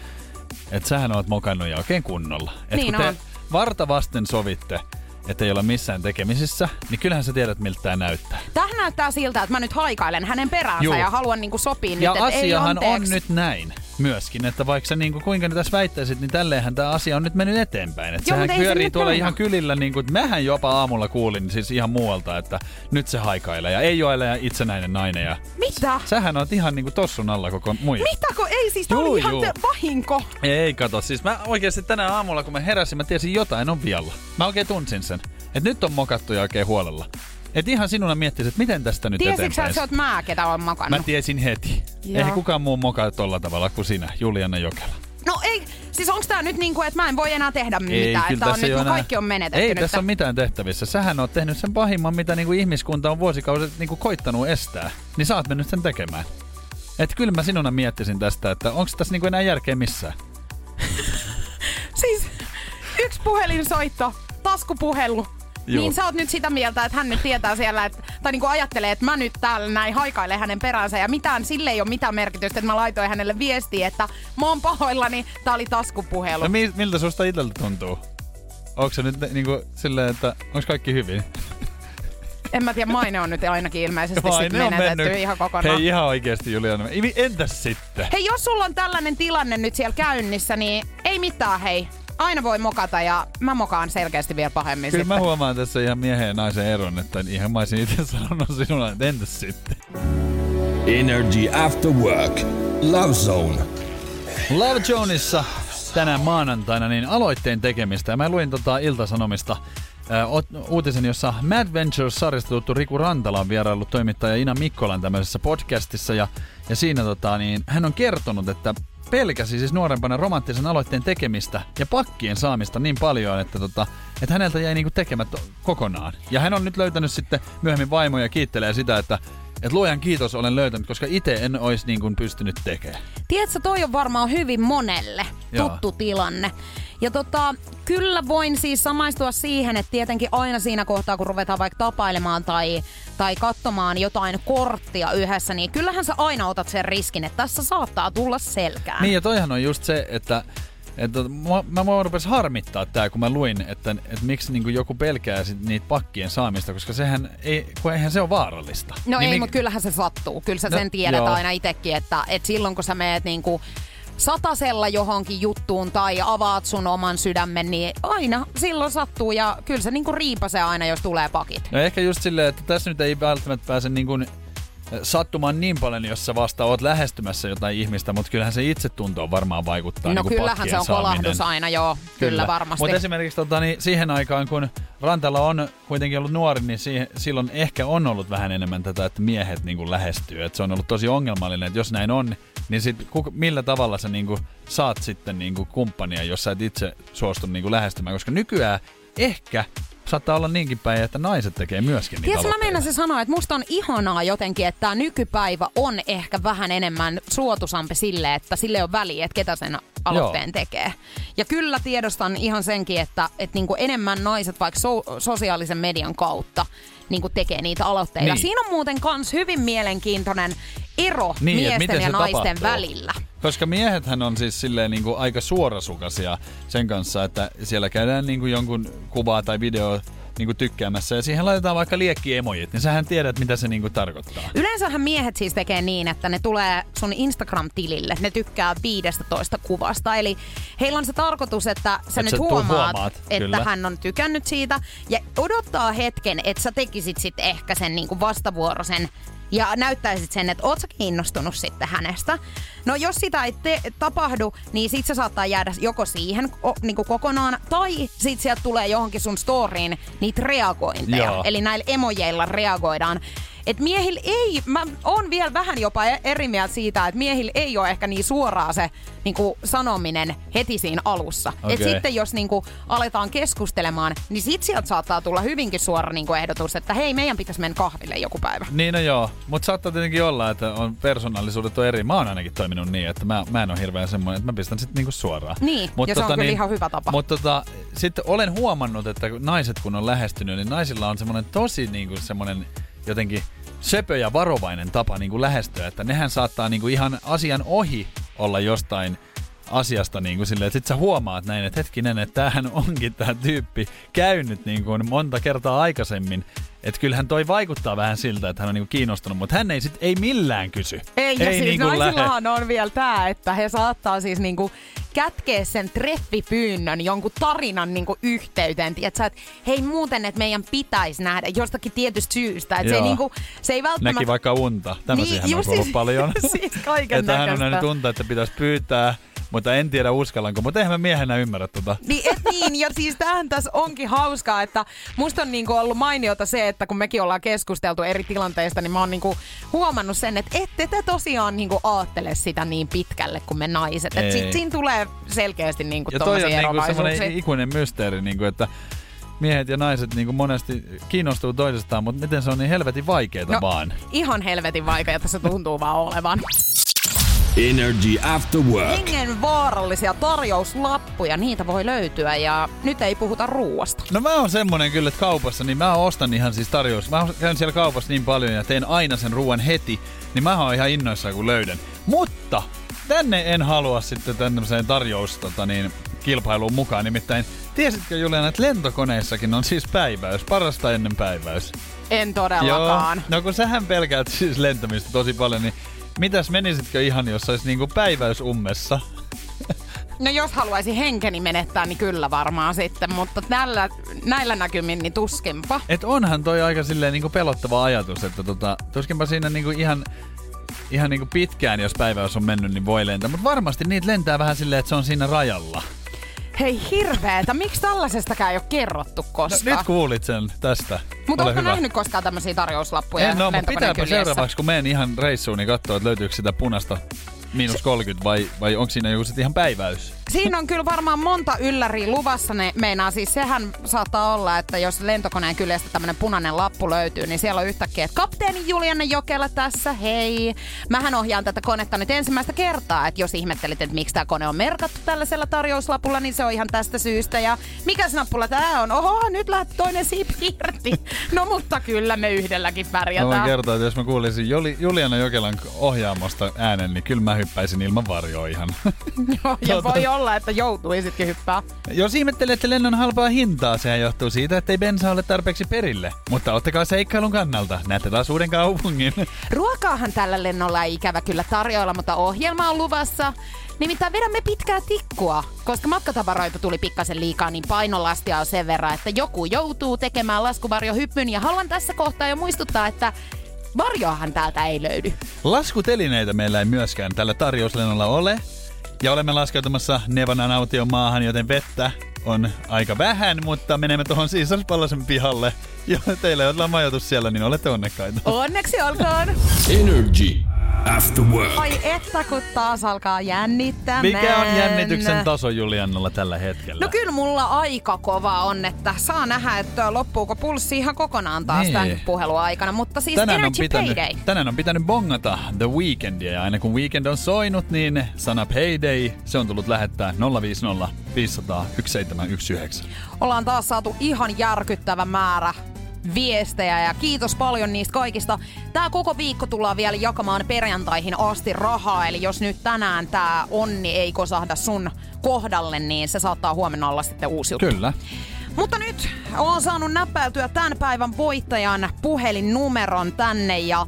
Että sähän oot mokannut ja oikein kunnolla. Että niin kun te on. Varta vasten sovitte, että ei olla missään tekemisissä, niin kyllähän sä tiedät, miltä tää näyttää. Tähän näyttää siltä, että mä nyt haikailen hänen peräänsä. Juu. Ja haluan niinku sopia nyt, että ei anteeksi. Ja on nyt näin myöskin, että vaikka sä niinku kuinka ne tässä väittäisit, niin tälleenhän tää asia on nyt mennyt eteenpäin. Että sehän pyörii tuolla ihan kylillä, niinku, että mähän jopa aamulla kuulin siis ihan muualta, että nyt se haikailee ja ei ole ja itsenäinen nainen. Ja mitä? Sähän oot ihan niinku tossun alla koko muija. Mitä, kun ei siis, tää oli ihan vahinko. Ei, kato, siis mä oikeesti tänään aamulla, kun mä heräsin, mä tiesin jotain on vialla. Mä oikein tunsin sen. Et nyt on mokattu ja oikein huolella. Et ihan sinuna miettisit, että miten tästä nyt tiesitkö eteenpäin. Tiesitkö sä, että sä oot mä, ketä on mokannut? Mä tiesin heti. Joo. Eihän kukaan muu mokaa tolla tavalla kuin sinä, Julianna Jokela. No ei, siis onks tää nyt niinku, että mä en voi enää tehdä ei, mitään, että on nyt, enää... kaikki on menetetty. Ei nyt tässä ole mitään tehtävissä. Sähän oot tehnyt sen pahimman, mitä niinku ihmiskunta on vuosikaudet niinku koittanut estää. Niin sä oot mennyt sen tekemään. Et kyllä mä sinuna miettisin tästä, että onks tässä niinku enää järkeä missään. Siis yksi puhelinsoitto. Taskupuhelu. Joo. Niin sä oot nyt sitä mieltä, että hän nyt tietää siellä, että, tai niinku ajattelee, että mä nyt täällä näin haikailen hänen peränsä ja mitään, sille ei ole mitään merkitystä, että mä laitoin hänelle viestiä, että mä oon pahoillani, tää oli taskupuhelu. No mi- miltä susta itseltä tuntuu? Onko se nyt niinku silleen, että onko kaikki hyvin? En mä tiedä, maine on nyt ainakin ilmeisesti sit menetetty ihan kokonaan. Hei ihan oikeesti Juliana, entäs sitten? Hei jos sulla on tällainen tilanne nyt siellä käynnissä, niin ei mitään hei. Aina voi mokata ja mä mokaan selkeästi vielä pahemmin. Kyllä sitten. Mä huomaan tässä ihan miehen ja naisen eron, että ihan mä olisin itse sanonut sinulle, että entäs sitten? Energy After Work. Love Zone. Love Zoneissa tänään maanantaina niin aloitteen tekemistä. Ja mä luin tota Ilta-Sanomista äh, uutisen, jossa Mad Ventures-sarjasta tuttu Riku Rantala on vieraillut toimittaja Ina Mikkolan tämmöisessä podcastissa. Ja, ja siinä tota, niin, hän on kertonut, että pelkäsi siis nuorempana romanttisen aloitteen tekemistä ja pakkien saamista niin paljon, että, tota, että häneltä jäi niinku tekemättä kokonaan. Ja hän on nyt löytänyt sitten myöhemmin vaimoja ja kiittelee sitä, että et luojan kiitos olen löytänyt, koska itse en olisi niinku pystynyt tekemään. Tiedätkö, toi on varmaan hyvin monelle tuttu Joo. tilanne. Ja tota, kyllä voin siis samaistua siihen, että tietenkin aina siinä kohtaa, kun ruvetaan vaikka tapailemaan tai, tai katsomaan jotain korttia yhdessä, niin kyllähän sä aina otat sen riskin, että tässä saattaa tulla selkään. Niin ja toihan on just se, että, että mä, mä voin rupes harmittaa tää, kun mä luin, että, että miksi niin joku pelkää sit niitä pakkien saamista, koska sehän ei, kun eihän se ole vaarallista. No niin ei, mik... mutta kyllähän se sattuu. Kyllä sä no, sen tiedät joo. aina itsekin, että, että silloin kun sä meet niinku satasella johonkin juttuun tai avaat sun oman sydämen, niin aina silloin sattuu ja kyllä se niinku riipasee aina, jos tulee pakit. No ehkä just silleen, että tässä nyt ei välttämättä pääse niinku sattumaan niin paljon, jos sä vasta oot lähestymässä jotain ihmistä, mutta kyllähän se itsetuntoon varmaan vaikuttaa. No niin kyllähän se on kolahdus aina, joo, kyllä, kyllä varmasti. Mutta esimerkiksi tota, niin siihen aikaan, kun Rantala on kuitenkin ollut nuori, niin siihen, silloin ehkä on ollut vähän enemmän tätä, että miehet niin lähestyy. Et se on ollut tosi ongelmallinen, että jos näin on, niin sit kuka, millä tavalla sä niinku saat sitten niinku kumppania, jos sä et itse suostu niinku lähestymään, koska nykyään ehkä saattaa olla niinkin päin, että naiset tekee myöskin niitä aloitteita. Mä meinasin sanoa, että musta on ihanaa jotenkin, että tää nykypäivä on ehkä vähän enemmän suotuisampi sille, että sille on väliä, että ketä sen aloitteen Joo. tekee. Ja kyllä tiedostan ihan senkin, että, että niinku enemmän naiset vaikka so- sosiaalisen median kautta niinku tekee niitä aloitteita. Niin. Siinä on muuten kans hyvin mielenkiintoinen ero niin, miesten ja naisten tapahtuu. Välillä. Koska miehethän on siis silleen niin kuin aika suorasukaisia sen kanssa, että siellä käydään niin kuin jonkun kuvaa tai videoa niin kuin tykkäämässä ja siihen laitetaan vaikka liekkiemojit, niin sähän tiedät, mitä se niin kuin tarkoittaa. Yleensähän miehet siis tekee niin, että ne tulee sun Instagram-tilille, ne tykkää viidestätoista kuvasta, eli heillä on se tarkoitus, että sä Et nyt sä huomaat, huomaat että kyllä. hän on tykännyt siitä ja odottaa hetken, että sä tekisit sitten ehkä sen niin kuin vastavuoroisen ja näyttäisit sen, että oot sä kiinnostunut sitten hänestä. No jos sitä ei te- tapahdu, niin sit se saattaa jäädä joko siihen o- niinku kokonaan, tai sit sieltä tulee johonkin sun storyin niitä reagointeja. Joo. Eli näillä emojeilla reagoidaan. Et miehillä ei, mä oon vielä vähän jopa eri mieltä siitä, että miehillä ei ole ehkä niin suoraa se niinku sanominen heti siinä alussa. Okay. Et sitten jos niinku aletaan keskustelemaan, niin sit sieltä saattaa tulla hyvinkin suora niinku ehdotus, että hei, meidän pitäisi mennä kahville joku päivä. Niin no joo, mutta saattaa tietenkin olla, että on persoonallisuudet on eri. Mä oon ainakin toiminut niin, että mä, mä en ole hirveän semmoinen, että mä pistän sit niinku suoraan. Niin, mut ja tota, se on kyllä niin, ihan hyvä tapa. Mutta tota, sitten olen huomannut, että kun naiset kun on lähestynyt, niin naisilla on semmoinen tosi niinku semmoinen jotenkin söpö ja varovainen tapa niin kuin lähestyä, että nehän saattaa niin kuin ihan asian ohi olla jostain asiasta niin kuin silleen, että sit sä huomaat näin, että hetkinen, että tämähän onkin tämä tyyppi käynyt niin kuin monta kertaa aikaisemmin. Että kyllähän toi vaikuttaa vähän siltä, että hän on niinku kiinnostunut, mutta hän ei sit ei millään kysy. Ei, ja ei siis niinku naisillahan lähe. On vielä tää, että he saattaa siis niinku kätkeä sen treffipyynnön jonkun tarinan niinku yhteyteen. Tiedätkö, että hei muuten, että meidän pitäisi nähdä jostakin tietystä syystä. Että se ei, niinku, se ei välttämättä... Näki vaikka unta. Tämmöisiähän niin, on kuullut siis, paljon. Siis kaiken näköistä. Hän on nähnyt unta, että pitäisi pyytää. Mutta en tiedä uskallanko, mutta eihän mä miehenä ymmärrä tota. Niin, et niin, ja siis tämähän tässä onkin hauskaa, että musta on niinku ollut mainiota se, että kun mekin ollaan keskusteltu eri tilanteista, niin mä oon niinku huomannut sen, että ette te tosiaan niinku aattele sitä niin pitkälle kuin me naiset. Että sit siinä tulee selkeästi niinku tommosia erovaisuuksia. Ja toi on niinku semmoinen ikuinen mysteeri, niinku, että miehet ja naiset niinku monesti kiinnostuu toisestaan, mutta miten se on niin helvetin vaikeeta no, vaan? Ihan helvetin vaikeeta se tuntuu vaan olevan. Energy After Work. Hengen vaarallisia tarjouslappuja, niitä voi löytyä ja nyt ei puhuta ruuasta. No mä oon semmonen kyllä, että kaupassa, niin mä ostan ihan siis tarjous. Mä käyn siellä kaupassa niin paljon ja teen aina sen ruuan heti, niin mä oon ihan innoissaan kun löydän. Mutta tänne en halua sitten tämmöiseen tarjous tota niin, kilpailuun mukaan. Nimittäin tiesitkö Juliana, että lentokoneissakin on siis päiväys, parasta ennen päiväys? En todellakaan. Joo. No kun sähän pelkäät siis lentämistä tosi paljon, niin mitäs menisitkö ihan, jos olisi niinku päiväys ummessa? No jos haluaisin henkeni menettää, niin kyllä varmaan sitten, mutta tällä, näillä näkymin niin tuskinpa. Et onhan toi aika silleen niinku pelottava ajatus, että tota, tuskinpa siinä niinku ihan, ihan niinku pitkään, jos päiväys on mennyt, niin voi lentää. Mutta varmasti niitä lentää vähän silleen, että se on siinä rajalla. Hei hirveetä, miksi tällaisestakään ei ole kerrottu koskaan? No, nyt kuulit sen tästä. Mutta oletko nähnyt koskaan tämmöisiä tarjouslappuja? En ole, mutta pitääpä seuraavaksi, kun menen ihan reissuun, niin katsoa, että löytyykö sitä punaista miinus kolmekymmentä vai, vai onko siinä joku sitten ihan päiväys? Siinä on kyllä varmaan monta ylläriä luvassa. Ne meinaa siis, sehän saattaa olla, että jos lentokoneen kyljestä tämmönen punainen lappu löytyy, niin siellä on yhtäkkiä, että kapteeni Julianna Jokela tässä, hei. Mähän ohjaan tätä konetta nyt ensimmäistä kertaa, että jos ihmettelit, että miksi tämä kone on merkattu tällaisella tarjouslapulla, niin se on ihan tästä syystä. Ja mikäs nappulla tämä on? Oho, nyt lähti toinen siipi irti. No mutta kyllä me yhdelläkin pärjätään. Mä voin kertoa, että jos mä kuulisin Julianna Jokelan ohjaamosta äänen, niin kyllä mä hyppäisin ilman varjoa ihan. Joo, ja voi olla, että joutuisitkin hyppää. Jos ihmettelette lennon halpaa hintaa, sehän johtuu siitä, ettei bensa ole tarpeeksi perille. Mutta ottakaa seikkailun kannalta. Näette taas uuden kaupungin. Ruokaahan tällä lennolla ei ikävä kyllä tarjoilla, mutta ohjelma on luvassa. Nimittäin vedämme pitkää tikkua, koska matkatavaroita tuli pikkasen liikaa, niin painolastia on sen verran, että joku joutuu tekemään laskuvarjohyppyn. Ja haluan tässä kohtaa jo muistuttaa, että varjoahan täältä ei löydy. Laskutelineitä meillä ei myöskään tällä tarjouslennolla ole. Ja olemme laskeutumassa Nevanan aution maahan, joten vettä on aika vähän, mutta menemme tuohon Siisaspallosen pihalle. Ja teillä ei ole majoitus siellä, niin olette onnekkaita. Onneksi olkoon! Energy After Work. Ai että, kun taas alkaa jännittämään. Mikä on jännityksen taso Juliannalla tällä hetkellä? No kyllä mulla aika kova on, että saa nähdä, että loppuuko pulssi ihan kokonaan taas niin tämän puhelun aikana. Mutta siis tänään Energy on pitänyt, Payday. Tänään on pitänyt bongata The Weekendia ja aina kun Weekend on soinut, niin sana Payday, se on tullut lähettää nolla viisi nolla viisi nolla nolla yksi seitsemän yksi yhdeksän. Ollaan taas saatu ihan järkyttävä määrä viestejä ja kiitos paljon niistä kaikista. Tää koko viikko tullaan vielä jakamaan perjantaihin asti rahaa, eli jos nyt tänään tää onni ei kosahda sun kohdalle, niin se saattaa huomenna olla sitten uusi juttu. Kyllä. Mutta nyt oon saanut näppäiltyä tämän päivän voittajan puhelinnumeron tänne ja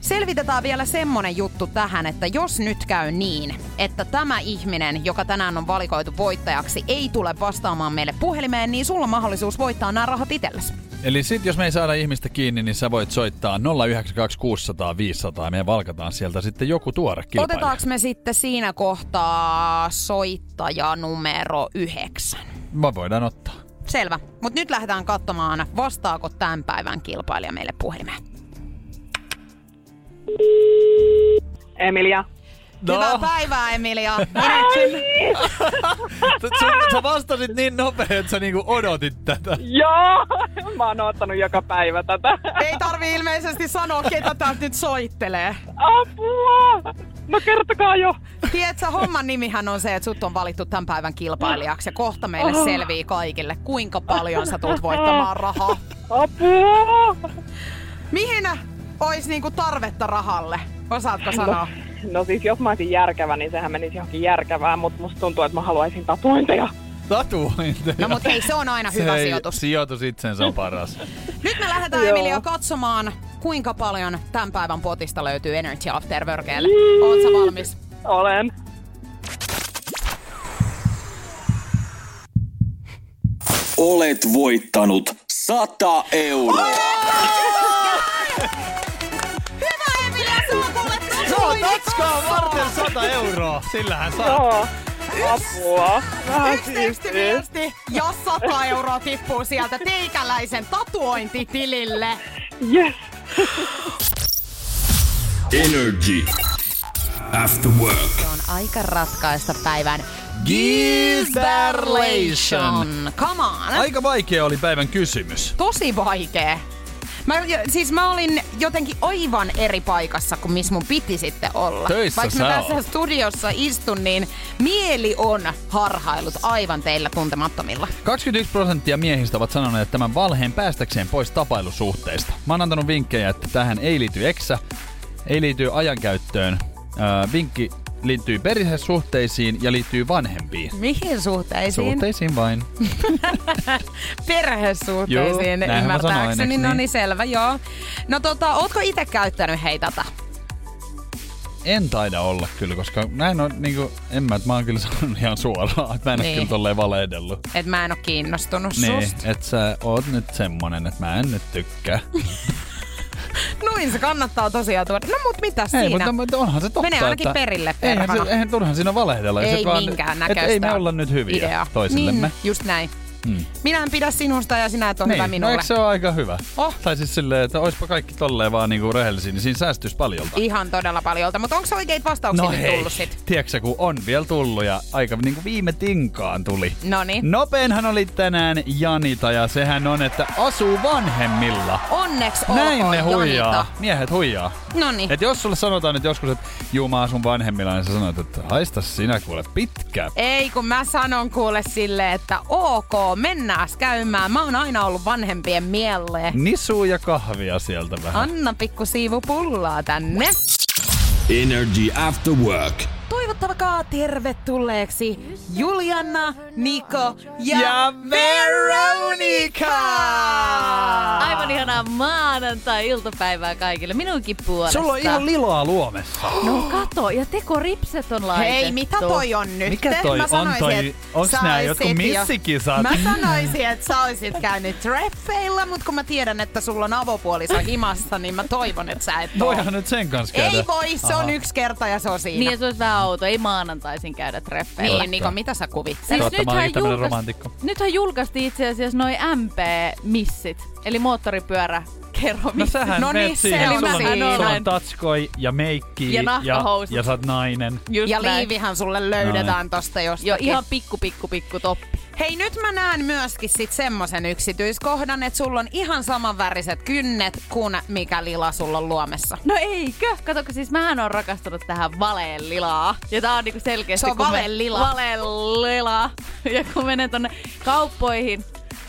selvitetään vielä semmonen juttu tähän, että jos nyt käy niin, että tämä ihminen, joka tänään on valikoitu voittajaksi, ei tule vastaamaan meille puhelimeen, niin sulla on mahdollisuus voittaa nämä rahat itsellesi. Eli sit jos me ei saada ihmistä kiinni, niin sä voit soittaa nolla yhdeksän kaksi kuusi nolla nolla viisi nolla nolla. Me valkataan sieltä sitten joku tuore kilpailija. Otetaanko me sitten siinä kohtaa soittaja numero yhdeksän? Mä voidaan ottaa. Selvä. Mut nyt lähdetään katsomaan, vastaako tämän päivän kilpailija meille puhelimeen. Emilia. No. Hyvää päivää, Emilia. Sä vastasit niin nopea, että sä niinku odotit tätä. Joo, mä oon odottanut joka päivä tätä. Ei tarvi ilmeisesti sanoa, ketä täältä nyt soittelee. Apua! No kertokaa jo. Tiedätkö, homman nimihän on se, että sut on valittu tämän päivän kilpailijaksi. Ja kohta meille oh. selvii kaikille, kuinka paljon sä tulet voittamaan rahaa. Apua! Mihin ois niinku tarvetta rahalle? Osaatko sanoa? No. No siis jos mä olisin järkevä, niin sehän menisi johonkin järkevään, mutta musta tuntuu, että mä haluaisin tatuointeja. Tatuointeja? No mut hei, se on aina se hyvä sijoitus. Sijoitus itsensä on paras. Nyt me lähdetään Emilia katsomaan, kuinka paljon tämän päivän potista löytyy Energy After Workille. Oot sä valmis? Olen. Olet voittanut sata euroa. Tatskaa varten sata euroa. Sillähän saa. Joo. Apua. Yksi tekstiviesti ja sata euroa tippuu sieltä teikäläisen tatuointitilille. Yes. Energy After Work. Se on aika ratkaista päivän Gizzarlation. Come on. Aika vaikea oli päivän kysymys. Tosi vaikea. Mä, siis mä olin jotenkin aivan eri paikassa kuin missä mun piti sitten olla. Töissä vaikka mä tässä olet. Studiossa istun, niin mieli on harhailut aivan teillä tuntemattomilla. kaksikymmentäyksi prosenttia miehistä ovat sanoneet tämän valheen päästäkseen pois tapailusuhteista. Mä oon antanut vinkkejä, että tähän ei liity eksä, ei liity ajankäyttöön. Äh, vinkki liittyy perhesuhteisiin ja liittyy vanhempiin. Mihin suhteisiin? Suhteisiin vain. Perhesuhteisiin, joo, ymmärtääkseni. Niin. No niin, selvä, joo. No tota, ootko itse käyttänyt hei tätä? En taida olla kyllä, koska näin on niinku, en mä, että mä oon kyllä sanonut ihan suoraan, että mä en niin. ole kyllä tolleen valehdellut. Et mä en oo kiinnostunut niin, susta. Niin, et sä oot nyt semmonen, että mä en nyt tykkää. Noin, se kannattaa tosiaan tuoda. No mut mitä siinä? Ei, mutta no, onhan se totta, menee ainakin että perille perhana. Eihän, se, eihän turhan siinä valehdella. Ei minkään näköistä. Ei me olla nyt hyviä idea toisillemme. Niin, just näin. Mm. Minä en pidä sinusta ja sinä et ole niin, hyvä minulle. No eikö se ole aika hyvä? Oh. Tai siis silleen, että oispa kaikki tolleen vaan niinku rehellisiä, niin siinä säästyisi paljolta. Ihan todella paljolta, mutta onko oikeita vastauksia no nyt hei. Tullut sit? Tiedätkö kun on vielä tullut ja aika niinku viime tinkaan tuli. Noniin. Nopeinhan oli tänään Janita ja sehän on, että asuu vanhemmilla. Onneksi olkoon Janita. Näin ne huijaa. Janita. Miehet huijaa. Noniin. Et jos sulle sanotaan nyt joskus, että juu mä asun vanhemmilla, niin sä sanot, että haista sinä kuule pitkä. Ei kun mä sanon kuule silleen, että ok. Mennääs käymään. Mä oon aina ollut vanhempien mieleen. Nisuu ja kahvia sieltä vähän. Anna pikku siivu pullaa tänne. Energy After Work. Toivottakaa tervetulleeksi Julianna, Niko ja, ja Veronica! Aivan ihanaa maanantai-iltapäivää kaikille. Minunkin puolesta. Sulla on ihan lilaa luomessa. No kato, ja tekoripset on laitettu. Hei, mitä toi on nyt? Mikä toi mä sanoisin, on toi? Onks nää jotkut missikisat? Mä sanoisin, että sä oisit käynyt treffeillä, mut kun mä tiedän, että sulla on avopuolisa himassa, niin mä toivon, että sä et oo. Voihan nyt sen kanssa käydä. Ei voi, se on yksi kerta ja se on siinä. Niin, se olisi vähän outo. Ei maanantaisin käydä treffeillä. Niin, Niko, mitä sä kuvittelet? Siis nythän, julkaist... nythän julkaistiin itse asiassa noi M P-missit, eli moottoripyörä. No sähän no menet niin, siihen, sulla on, sulla on tatskoi ja meikki ja, ja, ja sä oot nainen. Just ja näin. Liivihän sulle löydetään no. tosta jostakin. Joo, ihan pikku, pikku, pikku toppi. Hei, nyt mä näen myöskin sit semmosen yksityiskohdan, että sulla on ihan samanväriset kynnet kuin mikä lila sulla on luomessa. No eikö? Katsokaa, siis mähän on rakastunut tähän valeen lilaa. Ja tää on niinku selkeästi. Se on valeen lila. Valeen lila. Ja kun menen tonne kauppoihin.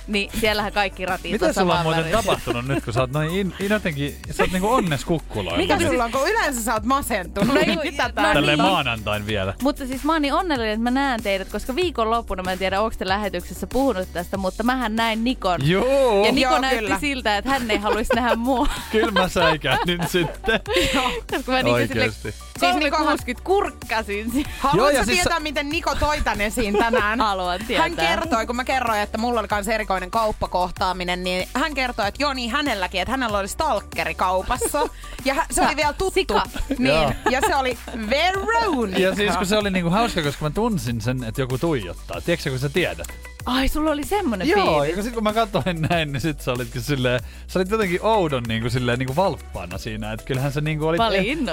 Niin, siellähän kaikki ratit on saman väriä. Mitä sulla on muuten tapahtunut nyt, kun sä oot noin in, in jotenkin, sä oot niinku onnes kukkuloilla. Mikä sulla on, kun yleensä sä oot masentunut. No, juu, mitä tää? No, tälleen niin. Maanantain vielä. Mutta siis mä oon niin onnellinen, että mä näen teidät, koska viikonloppuna, mä en tiedä, onko te lähetyksessä puhunut tästä, mutta mähän näin Nikon. Joo. Ja Niko Joo, näytti kyllä. siltä, että hän ei haluaisi nähdä mua. Kyllä mä säikään nyt sitten. Joo. Koska mä oikeesti. Siis kolmesataakuusikymmentä kurkkasin. Haluatko tietää, miten Niko toi tän esiin tänään? Haluan tietää. Hän kertoi, kun mä kerroin, että mulla oli kans erikoinen erikoinen kauppakohtaaminen, niin hän kertoi, että joo, niin hänelläkin, että hänellä oli stalkeri kaupassa. Ja se oli vielä tuttu. Sika. Niin. Ja se oli Veronica. Ja siis kun se oli niinku hauska, koska mä tunsin sen, että joku tuijottaa. Tiedätkö, kun sä tiedät? Ai, sulla oli semmonen fiilis. Joo, ja sit kun mä katsoin näin, niin sit sä olitkin silleen, sä olit jotenkin oudon niinku silleen niinku valppaana siinä, että kyllähän sä niinku olit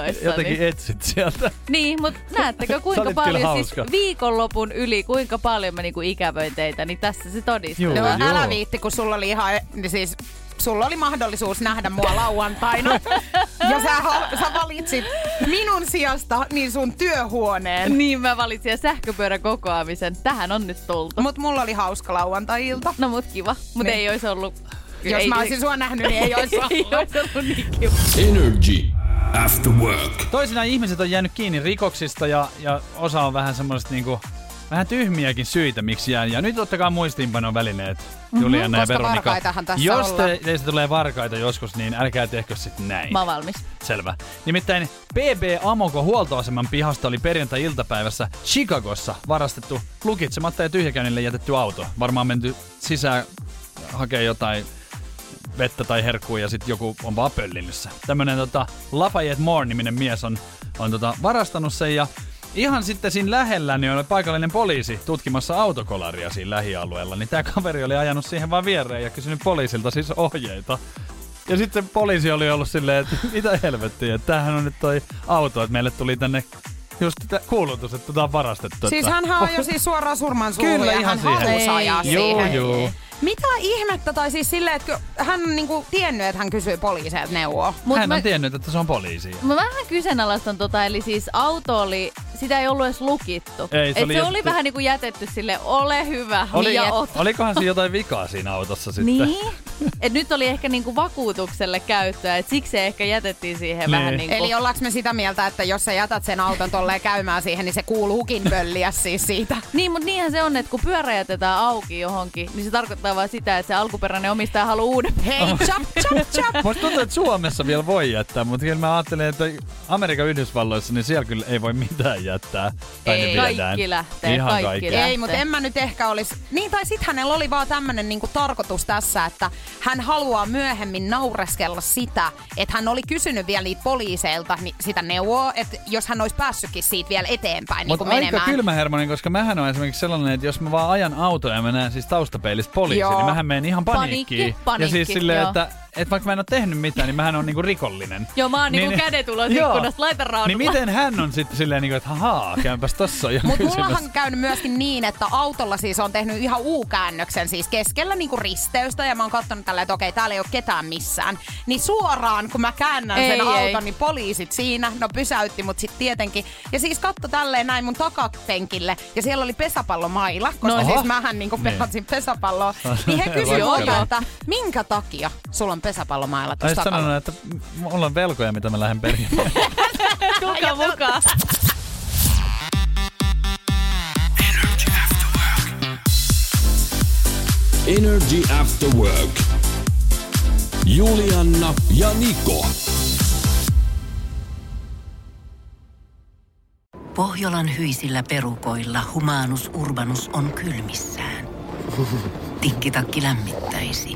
et, jotenkin etsit sieltä. Niin, mut näettekö kuinka paljon, siis viikonlopun yli, kuinka paljon mä niinku ikävöin teitä, niin tässä se todistaa. No, älä viitti, kun sulla oli ihan, niin siis sulla oli mahdollisuus nähdä mua lauantaina ja sä, sä valitsit minun sijasta niin sun työhuoneen. Niin mä valitsin ja sähköpyörän kokoamisen. Tähän on nyt tultu. Mut mulla oli hauska lauantai-ilta. No mut kiva. Mut niin. Ei ois ollut. Jos ei, mä olisin sua nähnyt, niin ei ois ollut. Ei ois ollut niin kiva. Energy After Work. Toisinaan ihmiset on jäänyt kiinni rikoksista ja, ja osa on vähän semmoiset niinku... Vähän tyhmiäkin syitä, miksi jää. Ja nyt ottakaa muistiinpanon välineet, Juliana mm-hmm. ja Veronika. Jos te, teistä tulee varkaita joskus, niin älkää tehkö sit näin. Mä oon valmis. Selvä. Nimittäin P B Amoko huoltoaseman pihasta oli perjantai-iltapäivässä Chicagossa varastettu lukitsematta ja tyhjäkäynnille jätetty auto. Varmaan menty sisään hakee jotain vettä tai herkkuu ja sit joku on vaan pöllilyssä. Tämmönen tota, Lafayette Moore-niminen mies on, on tota, varastanut sen ja... Ihan sitten siinä lähellä niin oli paikallinen poliisi tutkimassa autokolaria siinä lähialueella, niin tää kaveri oli ajanut siihen vaan viereen ja kysynyt poliisilta siis ohjeita. Ja sitten poliisi oli ollut silleen, että mitä helvettiä, että tämähän on nyt toi auto, että meille tuli tänne just kuulutus, että tätä on varastettu. Siis hänhän on jo siis suoraan surman suuhun. Kyllä, ja ihan hän halusi ajaa siihen. Joo, joo. Mitä ihmettä, tai siis silleen, että hän on niinku tiennyt, että hän kysyy poliiseilta neuvoa. Mut hän on mä... tiennyt, että se on poliisi. Mä vähän kyseenalaistan tota, eli siis auto oli, sitä ei ollut edes lukittu. Ei, se et oli se jätetty... oli vähän niinku jätetty sille ole hyvä, oli, ja ota. Olikohan siinä jotain vikaa siinä autossa sitten? Niin, et nyt oli ehkä niinku vakuutukselle käyttöä, et siksi se ehkä jätettiin siihen niin. Vähän niinku. Eli ollaanko me sitä mieltä, että jos sä jätät sen auton tolleen käymään siihen, niin se kuuluukin pölliä siis siitä? Niin, mut niinhän se on, että kun pyörä jätetään auki johonkin, niin se tarkoittaa vaan sitä, että se alkuperäinen omistaja haluaa uuden. Hei, chop, chop, chop! Musta tuntuu, että Suomessa vielä voi jättää, mutta kyllä mä ajattelen, että Amerikan Yhdysvalloissa, niin siellä kyllä ei voi mitään jättää. Tai ei, kaikki lähtee, ihan kaikki, kaikki lähtee. Ei, mutta en mä nyt ehkä olisi... Niin, tai sit hänellä oli vaan tämmönen niinku tarkoitus tässä, että hän haluaa myöhemmin naureskella sitä, että hän oli kysynyt vielä niitä poliiseilta niin sitä neuvoa, että jos hän olisi päässytkin siitä vielä eteenpäin mut niin menemään. Mutta aika kylmähermonen, koska mähän on esimerkiksi sellainen, että jos mä vaan ajan autoja ja mä näen siis taustapeilistä poliisi, joo. Niin mähän menen ihan paniikkiin. Paniikki, paniikki, ja siis silleen, joo. Että et vaikka mä en oo tehnyt mitään, niin mähän on niinku rikollinen. Joo, mä oon niin, niinku kädet ulos ikkunasta, laita raudulla. Niin miten hän on sitten silleen niinku, että hahaa, käympäs tossa jo kysymässä. Mut mullahan käynyt myöskin niin, että autolla siis on tehnyt ihan U-käännöksen siis keskellä niinku risteystä. Ja mä oon kattonut tälleen, että okei, täällä ei oo ketään missään. Niin suoraan, kun mä käännän ei, sen ei. auton, niin poliisit siinä, no pysäytti mut sit tietenkin. Ja siis katto tälleen näin mun takapenkille. Ja siellä oli pesäpallomaila, koska no, siis mähän niinku pelasin pesäpalloa. Niin he kysyivät, että minkä takia sulla on pesäpallomailla tuossa takana? Sanonut, että mulla on velkoja, mitä mä lähden perjemään. Tulkaa mukaan. Energy After Work. Energy After Work. Julianna ja Niko. Pohjolan hyisillä perukoilla Humanus Urbanus on kylmissään. Tikkitakki lämmittäisi.